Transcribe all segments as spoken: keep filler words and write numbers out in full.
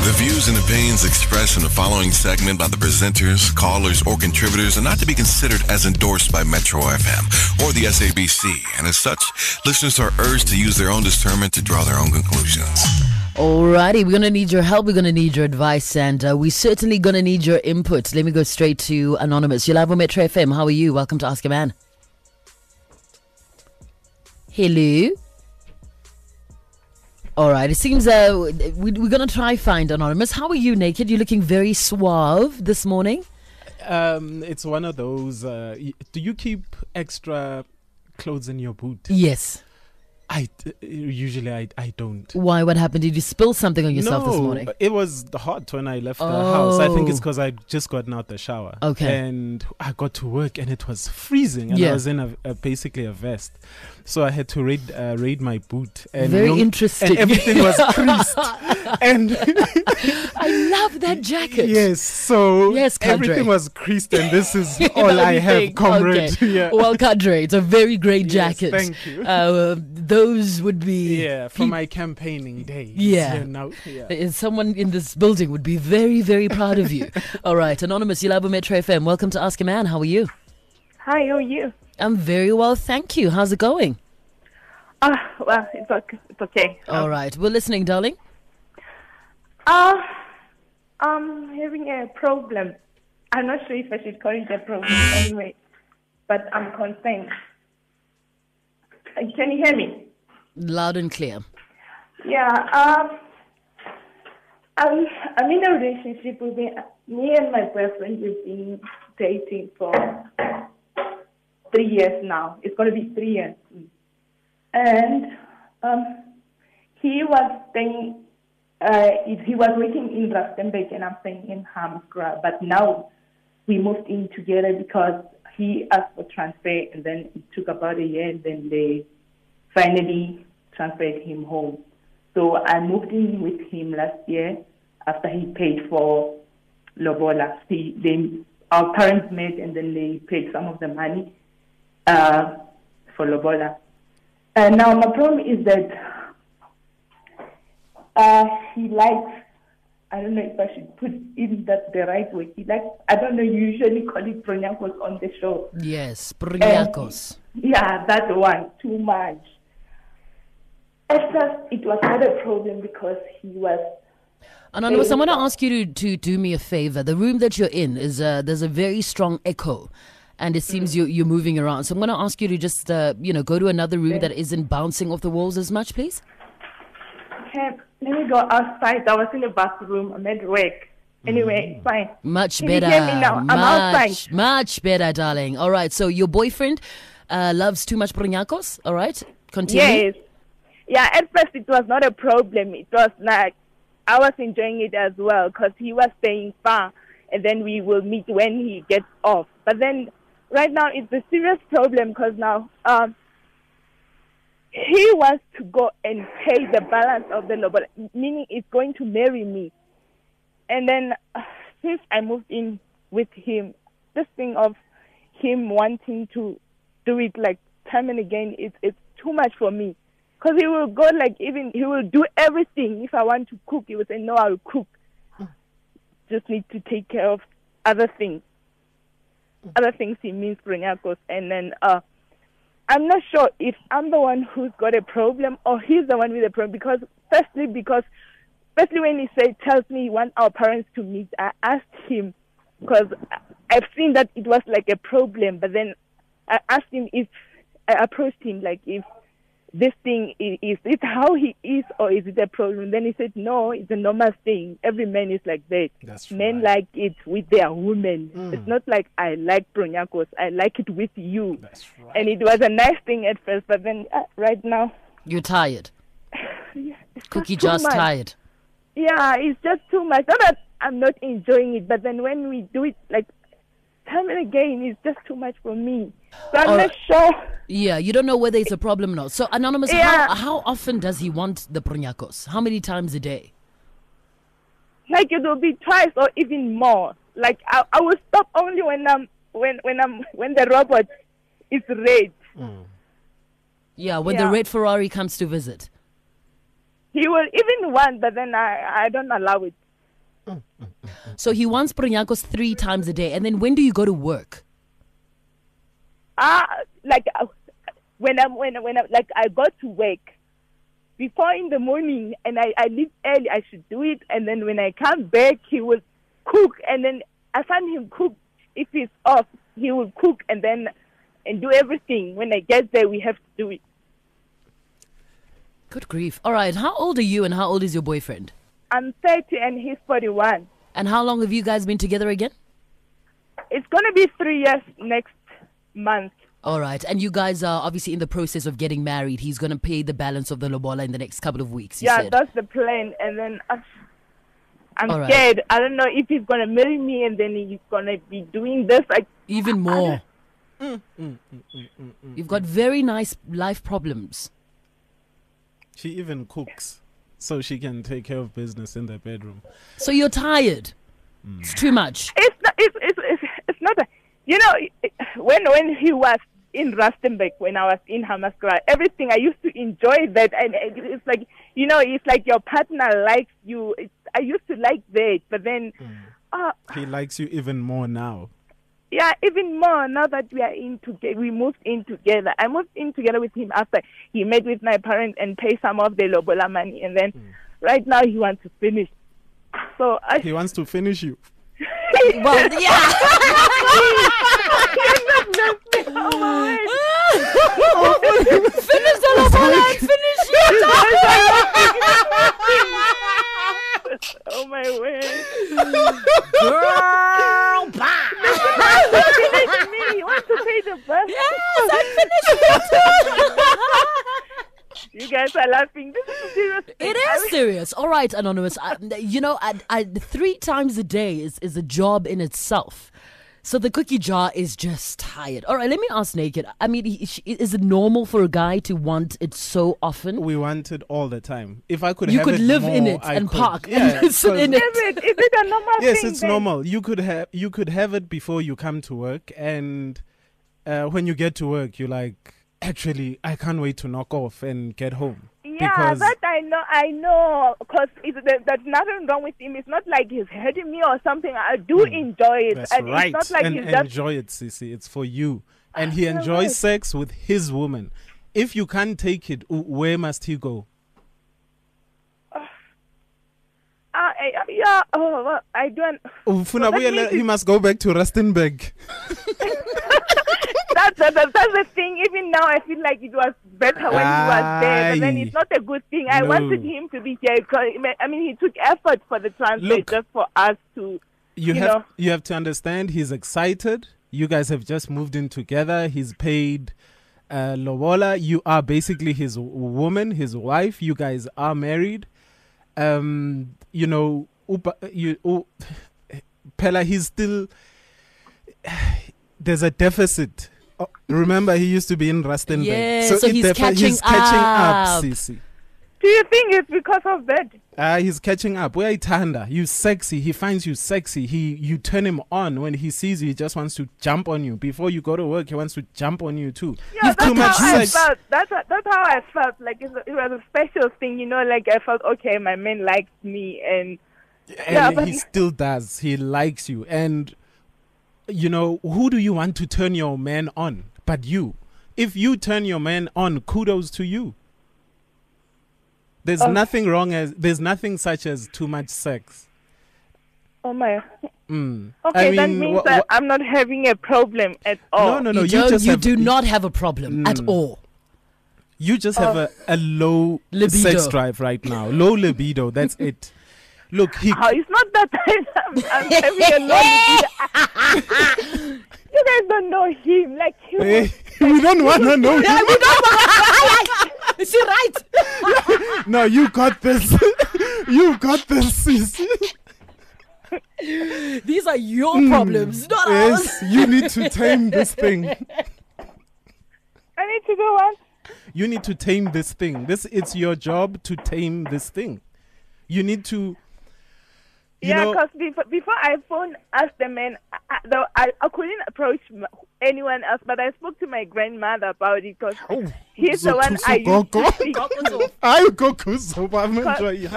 The views and opinions expressed in the following segment by the presenters, callers, or contributors are not to be considered as endorsed by Metro F M or the S A B C, and as such, listeners are urged to use their own discernment to draw their own conclusions. Alrighty, we're going to need your help, we're going to need your advice, and uh, we're certainly going to need your input. Let me go straight to Anonymous. You're live on Metro F M. How are you? Welcome to Ask a Man. Hello? All right, it seems uh, we, we're going to try find Anonymous. How are you, Naked? You're looking very suave this morning. Um, it's one of those... Uh, y- do you keep extra clothes in your boot? Yes. I d- usually I, I don't. Why? What happened? Did you spill something on yourself no, this morning? No, it was hot when I left oh. the house. I think it's because I just gotten out the shower. Okay. And I got to work and it was freezing. And yeah. I was in a, a basically a vest. So I had to raid uh, raid my boot. And Very long, interesting. And everything was creased. And I love that jacket. Yes. So yes, everything was creased and this is all I have, comrade. Okay. Yeah. Well, Kadre, it's a very great jacket. Yes, thank you. Uh, Those would be... Yeah, for pe- my campaigning days. Yeah. yeah, no, yeah. Someone in this building would be very, very proud of you. All right, Anonymous, Yilabo Metro F M. Welcome to Ask a Man. How are you? Hi, how are you? I'm very well, thank you. How's it going? Uh, well, it's okay. It's okay. All um, right. We're listening, darling. Uh, I'm having a problem. I'm not sure if I should call it a problem anyway, but I'm concerned. Can you hear me? Loud and clear. Yeah. Um, I'm, I'm in a relationship with me. Me and my boyfriend, we've been dating for three years now. It's going to be three years. And um, he was staying, uh, he was working in Rustenburg and I'm staying in Hamsgra. But now we moved in together because he asked for transfer, and then it took about a year, and then they finally transferred him home. So I moved in with him last year after he paid for Lobola. He, they, our parents met, and then they paid some of the money uh, for Lobola. And now my problem is that uh, he likes, I don't know if I should put in that the right way. He likes, I don't know, you usually call it purnyakos on the show. Yes, purnyakos. Yeah, that one, too much. At first, it was not a problem because he was... Anonymous, I want to ask you to, to do me a favor. The room that you're in, is uh, there's a very strong echo. And it seems mm-hmm. you, you're moving around. So I'm going to ask you to just, uh, you know, go to another room okay. that isn't bouncing off the walls as much, please. Okay. Let me go outside. I was in the bathroom. I'm at work. Anyway, it's fine. Much better. Can you hear me now? I'm outside. Much better, darling. All right. So your boyfriend uh, loves too much purnyakos. All right. Continue. Yes. Yeah. At first, it was not a problem. It was like I was enjoying it as well because he was staying far, and then we will meet when he gets off. But then, right now, it's a serious problem because now. Um, He wants to go and pay the balance of the lobola, meaning he's going to marry me. And then uh, since I moved in with him, this thing of him wanting to do it like time and again, it's it's too much for me. Because he will go like even, he will do everything. If I want to cook, he will say, no, I'll cook. Just need to take care of other things. Other things he means purnyakos. And then... uh. I'm not sure if I'm the one who's got a problem or he's the one with a problem because firstly, because firstly when he said tells me he wants our parents to meet, I asked him because I've seen that it was like a problem. But then I asked him if I approached him like if this thing is, is it how he is or is it a problem? Then he said no, it's a normal thing. Every man is like that. That's men right. like it with their women. Mm. It's not like I like purnyakos. I like it with you. That's right. And it was a nice thing at first, but then uh, right now you're tired. Yeah, Cookie just much. tired. Yeah, it's just too much. Not that I'm not enjoying it, but then when we do it like time and again, it's just too much for me. So I'm uh, not sure. Yeah, you don't know whether it's a problem or not. So, Anonymous, yeah. how, how often does he want the purnyakos? How many times a day? Like it will be twice or even more. Like I, I will stop only when I'm when when I'm when the robot is red. Mm. Yeah, when yeah. the red Ferrari comes to visit. He will even want, but then I I don't allow it. So he wants purnyakos three times a day. And then when do you go to work? Ah, uh, like uh, when I'm when when I, like I go to work before in the morning, and I, I leave early. I should do it, and then when I come back, he will cook, and then I find him cook. If he's off, he will cook, and then and do everything. When I get there, we have to do it. Good grief! All right, how old are you, and how old is your boyfriend? I'm thirty, and he's forty-one. And how long have you guys been together again? It's gonna be three years next month. All right, and you guys are obviously in the process of getting married. He's going to pay the balance of the lobola in the next couple of weeks. You yeah, said. That's the plan. And then I'm, I'm right. scared. I don't know if he's going to marry me, and then he's going to be doing this. Like even more. Mm, mm, mm, mm, mm, mm, You've got very nice life problems. She even cooks, so she can take care of business in the bedroom. So you're tired. Mm. It's too much. It's not. It's it's it's, it's not. A, you know, when when he was in Rustenburg, when I was in Hamaskara, everything I used to enjoy that, and it's like, you know, it's like your partner likes you. It's, I used to like that, but then mm. uh, he likes you even more now. Yeah, even more now that we are in together. We moved in together. I moved in together with him after he met with my parents and pay some of the lobola money, and then mm. right now he wants to finish. So I, he wants to finish you. Well, yeah. Finish the lobola and finish it. Oh my word. Girl, bye. Finish me. You want to pay the bus? Yes, I finished it. You guys are laughing. This is serious. It is serious. All right, Anonymous. I, you know, I, I, three times a day is, is a job in itself. So the cookie jar is just tired. All right, let me ask Naked. I mean, is it normal for a guy to want it so often? We want it all the time. If I could you have could it live more, in it I and could. Park yeah, and sit in it. Is, it. Is it a normal yes, thing? Yes, it's then? normal. You could have you could have it before you come to work, and uh, when you get to work, you're like, actually, I can't wait to knock off and get home. Yeah, that I know, I know, because there, there's nothing wrong with him. It's not like he's hurting me or something. I do mm, enjoy it. That's and right. It's not like and he's enjoy it, Sisi. It's for you. And he enjoys right. sex with his woman. If you can't take it, where must he go? Uh, I, yeah, oh, I don't. Ufuna, well, he must go back to Rustenburg. That's, that's, that's the thing. Even now, I feel like it was better when Aye. he was there. But then it's not a good thing. I no. wanted him to be here. I mean, he took effort for the translate just for us to, you, you have, know. You have to understand, he's excited. You guys have just moved in together. He's paid uh, lobola. You are basically his woman, his wife. You guys are married. Um, you know, upa, you, uh, Pella, he's still... There's a deficit. Oh, remember, he used to be in Rustenburg. Yeah, so so he's, defi- catching he's catching up, up Sisi. Do you think it's because of that? Ah, uh, he's catching up. Where it's under. You sexy. He finds you sexy. He, you turn him on. When he sees you, he just wants to jump on you. Before you go to work, he wants to jump on you too. Yeah, he's that's too much how sex. I felt. That's, that's how I felt. Like, it was a special thing, you know, like I felt, okay, my man likes me. And, and yeah, but he still does. He likes you. And... You know, who do you want to turn your man on but you? If you turn your man on, kudos to you. There's oh. nothing wrong as there's nothing such as too much sex. Oh my. Mm. Okay, I mean, that means wh- that wh- I'm not having a problem at all. No, no, no. You, you, just you have, do not have a problem mm, at all. You just oh. have a, a low libido. Sex drive right now. Low libido. That's it. Look, he... Oh, it's not that I'm, I'm having a low libido. You guys don't know him. Like, he hey, was, like we don't want to know him. Yeah, we don't want to know him. Is he right? No, you got this. You got this, sis. These are your mm, problems, not yes, ours. Yes, you need to tame this thing. I need to go on. You need to tame this thing. This It's your job to tame this thing. You need to... You yeah, because before, before I phoned, asked the man, I, though I, I couldn't approach anyone else, but I spoke to my grandmother about it because oh, he's so the one I used to speak to. I go, go, so I'm enjoying it.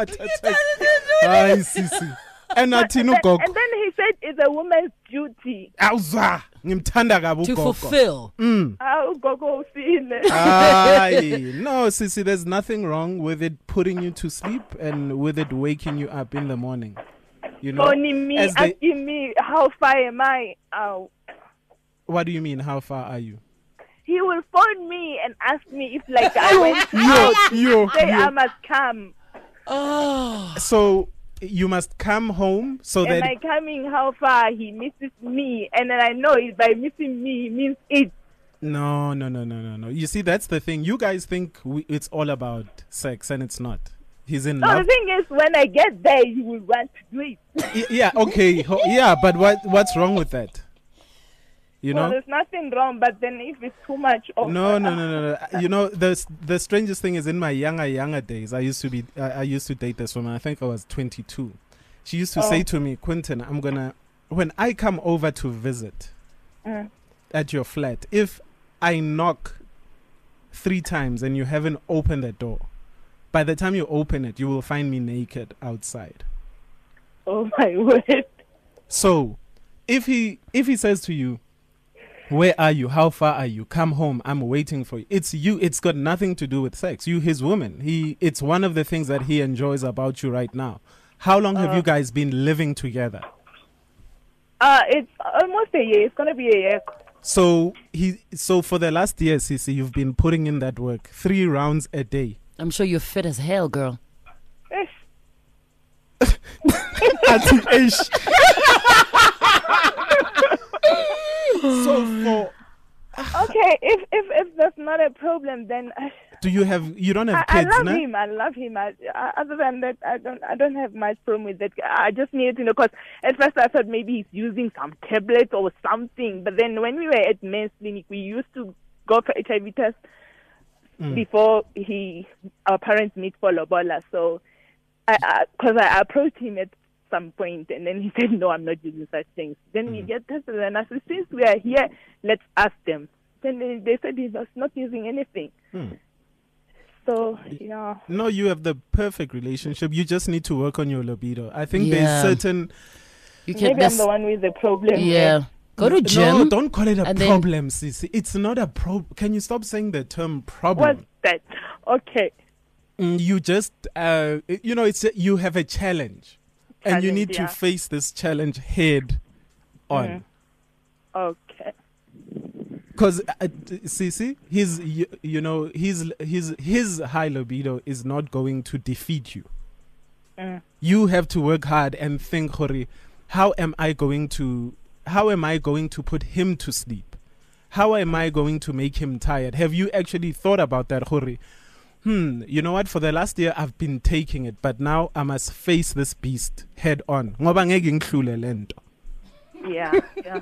I see, see. and, and, then, and then he said it's a woman's duty to fulfill. Mm. Ay, no, Sisi, there's nothing wrong with it putting you to sleep and with it waking you up in the morning. You know, me, they, asking me how far am I out. What do you mean, how far are you? He will phone me and ask me if like I went out, yo, yo, say yo. I must come. Oh. So you must come home so am that... Am I coming, how far? He misses me. And then I know it, by missing me, he means it. No, no, no, no, no, no. You see, that's the thing. You guys think we, it's all about sex and it's not. He's in no, love. The thing is, when I get there, you will want to do it. Yeah, okay. Yeah, but what what's wrong with that? You well, know? There's nothing wrong, but then if it's too much... Of no, no, no, no, no. You know, the, the strangest thing is in my younger, younger days, I used to be, I, I used to date this woman. I think I was twenty-two. She used to oh. say to me, Quentin, I'm going to... When I come over to visit mm. at your flat, if I knock three times and you haven't opened the door, by the time you open it, you will find me naked outside. Oh, my word. So, if he if he says to you, where are you? How far are you? Come home. I'm waiting for you. It's you. It's got nothing to do with sex. You, his woman. He. It's one of the things that he enjoys about you right now. How long uh, have you guys been living together? Uh, it's almost a year. It's going to be a year. So, he, so for the last year, Sisi, you've been putting in that work. Three rounds a day. I'm sure you're fit as hell, girl. So for okay, if if if that's not a problem, then I, do you have you don't have I, kids? I love nah? him. I love him. I, I, other than that, I don't I don't have much problem with that. I just needed to know because at first I thought maybe he's using some tablet or something. But then when we were at men's clinic, we used to go for H I V tests mm. before he our parents meet for lobola. So I because I, I approached him at some point, and then he said, no, I'm not using such things. Then mm. we get tested, and I said, since we are here, let's ask them. Then they, they said he was not using anything. Mm. So, yeah. No, you have the perfect relationship. You just need to work on your libido. I think yeah. there's certain... You can, Maybe I'm the one with the problem. Yeah. Right? Go to gym. No, don't call it a problem, Sisi. It's not a problem. Can you stop saying the term problem? What's that? Okay. You just, uh, you know, it's a, you have a challenge. And challenge, you need yeah. to face this challenge head on. Mm. Okay. Because uh, Sisi, his you, you know his his his high libido is not going to defeat you. Mm. You have to work hard and think, Hori, how am I going to how am I going to put him to sleep? How am I going to make him tired? Have you actually thought about that, Hori? Hmm, you know what? For the last year, I've been taking it, but now I must face this beast head on. Yeah. yeah.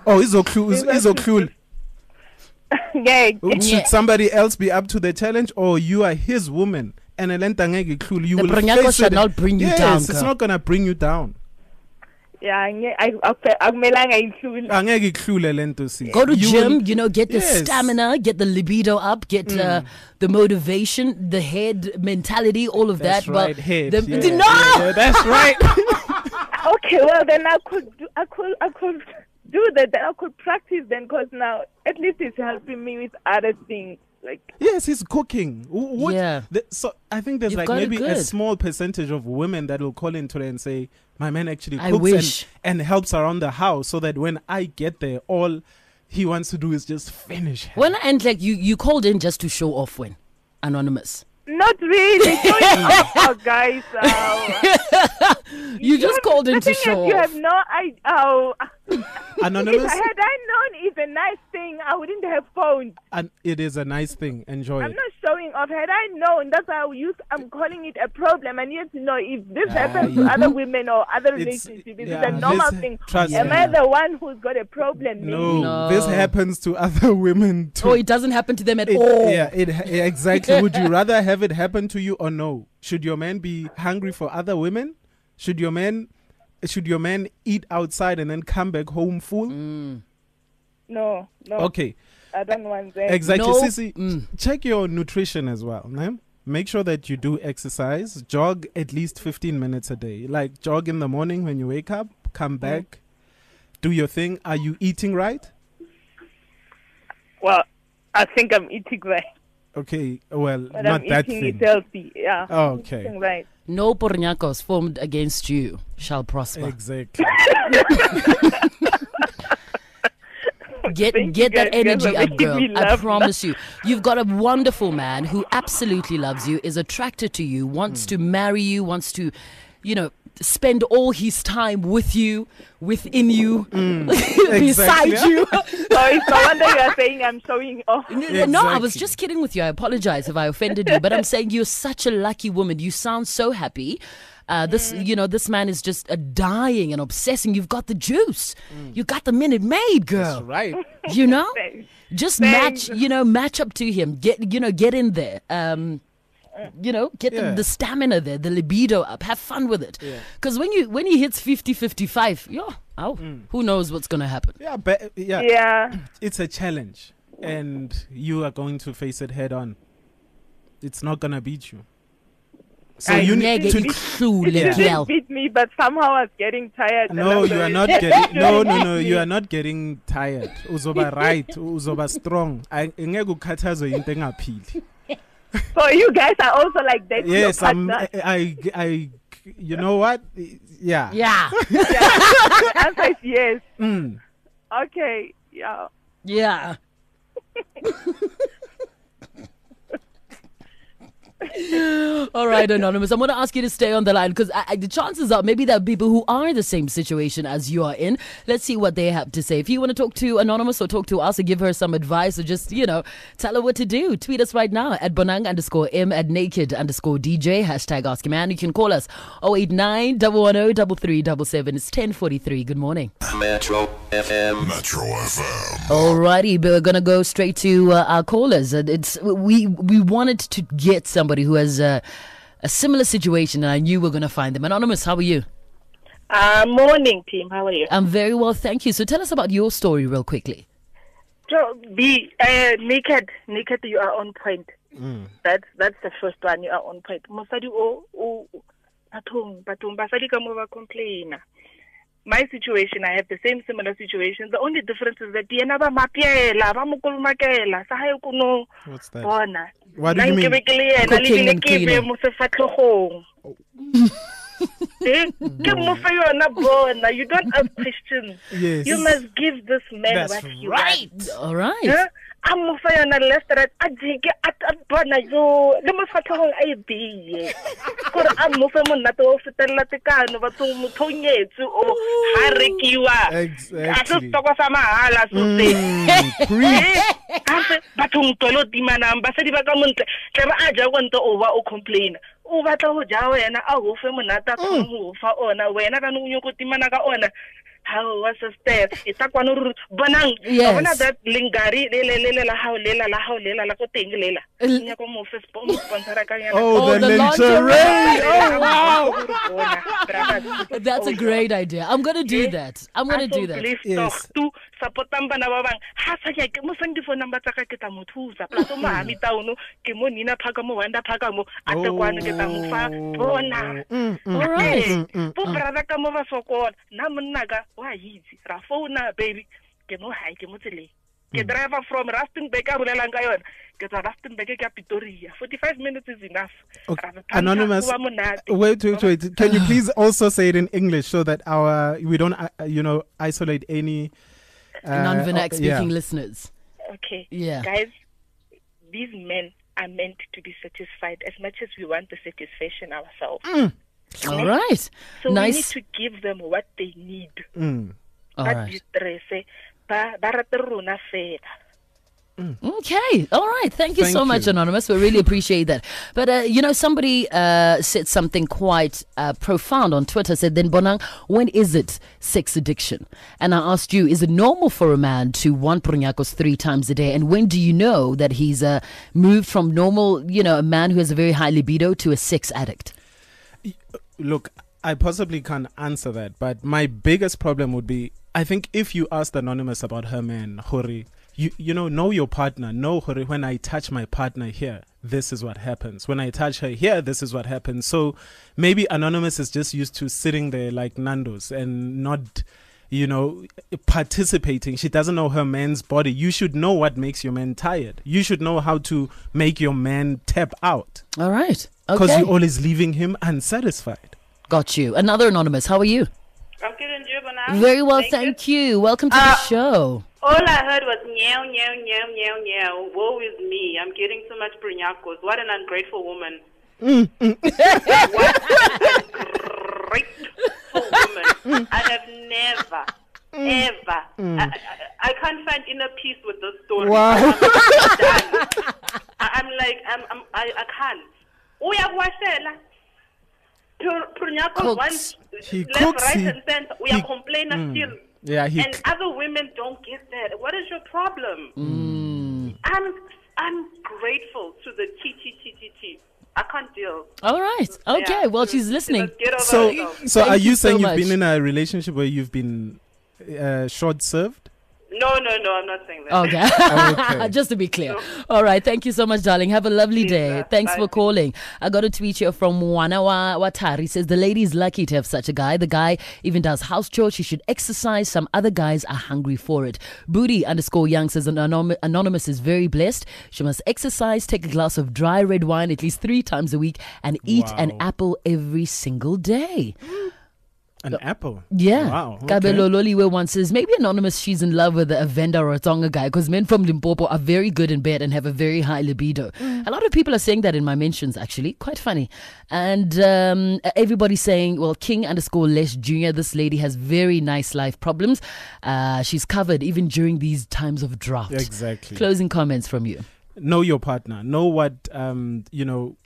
Oh, it's okay. Should somebody else be up to the challenge, or you are his woman? And you will face it. Not bring you yes, down, it's girl. Not gonna bring you down. Yeah, I go to gym, you know, get the yes. stamina, get the libido up, get mm. uh, the motivation, the head mentality, all of that's that. Right, but head. The, yeah, no, yeah, that's right. Okay, well then I could, do, I could, I could do that. Then I could practice then, because now at least it's helping me with other things. Like yes, he's cooking. What? Yeah. The, so I think there's You've like maybe a small percentage of women that will call in today and say, my man actually cooks and, and helps around the house, so that when I get there, all he wants to do is just finish. Her. Well, and like you, you called in just to show off when Anonymous. Not really. Oh, guys. Uh, you, you just called in to show off. You have no idea. Oh. Anonymous. If I had I known it's a nice thing, I wouldn't have phoned. And it is a nice thing. Enjoy I'm it. I'm not showing off. Had I known, that's why I use, I'm calling it a problem. I need to know if this uh, happens yeah. to other women or other relationships. Is yeah, it a normal this, thing? Am me. I the one who's got a problem? No, no, this happens to other women too. Oh, it doesn't happen to them at it, all. Yeah, it, exactly. Would you rather have it happen to you or no? Should your man be hungry for other women? Should your man... Should your man eat outside and then come back home full? Mm. No, no. Okay. I don't want that. Exactly. No. Sisi, mm. check your nutrition as well. Right? make sure that you do exercise. Jog at least fifteen minutes a day. Like, jog in the morning when you wake up, come back, do your thing. Are you eating right? Well, I think I'm eating right. Okay, well, but not I'm that thing. Healthy. Yeah. Oh, okay. Right. No purnyakos formed against you shall prosper. Exactly. Get Thank get that energy up, girl. I promise you. You've got a wonderful man who absolutely loves you, is attracted to you, wants mm. to marry you, wants to, you know, spend all his time with you, within you, mm. beside you. So it's no wonder you are saying I'm showing off. No, exactly. no, I was just kidding with you. I apologize if I offended you, but I'm saying you're such a lucky woman. You sound so happy. Uh, this, mm. you know, this man is just uh, dying and obsessing. You've got the juice. Mm. You got the Minute Maid, girl. That's right. You know, Thanks. just Thanks. match. You know, match up to him. Get, you know, get in there. Um, you know, get yeah. the, the stamina there, the libido up. Have fun with it. Because yeah. when you when he hits fifty, fifty-five, yo, oh, mm. who knows what's gonna happen? Yeah, but, yeah, yeah. It's a challenge, and you are going to face it head on. It's not gonna beat you. So I you need to beat, it didn't beat me, but somehow I was getting tired. No, you are not getting. No, no, no, you are not getting tired. Uzoba right, uzoba strong. I So you guys are also like that. Yes, I'm. I, I, I, you know what? Yeah. Yeah. yeah. Answer is yes. Mm. Okay. Yeah. Yeah. All right, Anonymous, I'm going to ask you to stay on the line because I, I, the chances are maybe there are people who are in the same situation as you are in. Let's see what they have to say. If you want to talk to Anonymous or talk to us or give her some advice or just, you know, tell her what to do, tweet us right now at Bonang underscore M, at Naked underscore D J, hashtag Ask Your Man. You can call us oh eight nine, one one oh, three three seven seven. It's ten forty-three. Good morning. Metro F M. Metro F M. All righty, but we're going to go straight to uh, our callers. It's we, we wanted to get somebody who has a, a similar situation, and I knew we were going to find them. Anonymous, how are you? Uh, morning, team. How are you? I'm very well, thank you. So tell us about your story real quickly. So, be uh, naked. Naked, you are on point. Mm. That's that's the first one. You are on point. My situation, I have the same similar situation. The only difference is that what's that? What do you mean? Cooking and cleaning. You don't ask questions. Yes. You must give this man That's what you right. want. All right. I'm going to left right. I'm going to How was a step? It's a one Bonang. Yes. One of that lingari, lelelelele, how lelala, how lelala, thing lela. Oh, the lingerie! Oh, wow! That's a great idea. I'm gonna do that. I'm gonna do that. Yes. Oh. All right. Why easy? Rafona baby, get no high, get no delay. Get driver from Rustenburg to Bulangayon. Get Rustenburg to Pretoria. Forty-five minutes is enough. Okay. Anonymous. Wait, wait, wait. Can you please also say it in English so that our we don't, uh, you know, isolate any uh, non-vernac speaking yeah. listeners? Okay. Yeah. Guys, these men are meant to be satisfied as much as we want the satisfaction ourselves. Mm. All right. right. So nice. We need to give them what they need. Mm. All right. Okay. All right. Thank you Thank so you. much, Anonymous. We really appreciate that. But, uh, you know, somebody uh, said something quite uh, profound on Twitter. Said, then, Bonang, when is it sex addiction? And I asked you, is it normal for a man to want purnyakos three times a day? And when do you know that he's uh, moved from normal, you know, a man who has a very high libido to a sex addict? Look, I possibly can't answer that, but my biggest problem would be, I think if you asked Anonymous about her man, Hori, you you know know your partner. Know when I touch my partner here, this is what happens. When I touch her here, this is what happens. So maybe Anonymous is just used to sitting there like Nando's and not, you know, participating. She doesn't know her man's body. You should know what makes your man tired. You should know how to make your man tap out. All right. Because okay. You're always leaving him unsatisfied. Got you. Another Anonymous. How are you? I'm good and you, Bonang. Very well, thank, thank you. you. Welcome to uh, the show. All I heard was meow, meow, meow, meow, meow. Woe is me. I'm getting so much purnyakos. What an ungrateful woman. Mm, mm. What an ungrateful woman. I have never, mm. ever. Mm. I, I, I can't find inner peace with this story. Wow. I'm, done. I, I'm like, I'm, I'm, I, I can't. Purnyakos once left, right, and center. We are complaining still. Yeah, he and other women don't get that. What is your problem? Mm. I'm I'm grateful to the T T T T T. I can't deal. All right. Okay. Yeah. Well, she's listening. So, so are you saying you've been in a relationship where you've been uh, short served? No, no, no. I'm not saying that. Okay. Okay. Just to be clear. No. All right. Thank you so much, darling. Have a lovely Please, day. Uh, Thanks bye. for calling. I got a tweet here from Wanawa Watari. Says the lady is lucky to have such a guy. The guy even does house chores. She should exercise. Some other guys are hungry for it. Booty underscore Young says an anom Anonymous is very blessed. She must exercise, take a glass of dry red wine at least three times a week, and eat wow. an apple every single day. An apple? Yeah. Wow. Okay. Kabelo Loliwe once says, maybe Anonymous, she's in love with a Venda or a Tonga guy because men from Limpopo are very good in bed and have a very high libido. Mm. A lot of people are saying that in my mentions, actually. Quite funny. And um, everybody's saying, well, King underscore Lesh Junior, this lady has very nice life problems. Uh, she's covered even during these times of drought. Exactly. Closing comments from you. Know your partner. Know what, um, you know,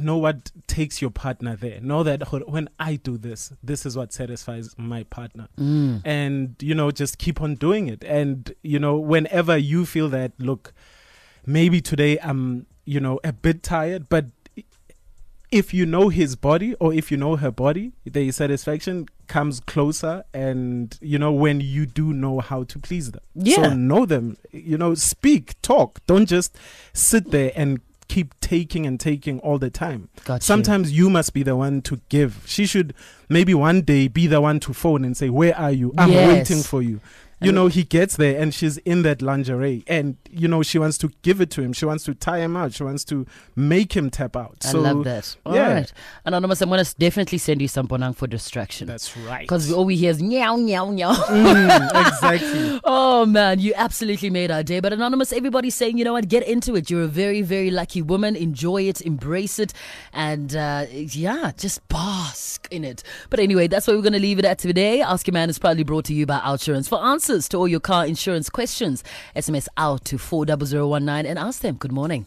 know what takes your partner there. Know that when I do this, this is what satisfies my partner. Mm. And, you know, just keep on doing it. And, you know, whenever you feel that, look, maybe today I'm, you know, a bit tired, but if you know his body or if you know her body, the satisfaction comes closer. And, you know, when you do know how to please them. Yeah. So know them, you know, speak, talk. Don't just sit there and keep taking and taking all the time. Gotcha. Sometimes you must be the one to give. She should maybe one day be the one to phone and say, where are you? I'm yes. waiting for you. You know, he gets there and she's in that lingerie and, you know, she wants to give it to him. She wants to tie him out. She wants to make him tap out. So, I love that. All yeah. right. Anonymous, I'm going to definitely send you some Bonang for distraction. That's right. Because all we hear is meow, meow, meow. Mm, exactly. Oh, man, you absolutely made our day. But Anonymous, everybody's saying, you know what, get into it. You're a very, very lucky woman. Enjoy it, embrace it. And, uh, yeah, just bask in it. But anyway, that's where we're going to leave it at today. Ask Your Man is proudly brought to you by Outsurance. For answers to all your car insurance questions, S M S out to four zero zero one nine and ask them. Good morning.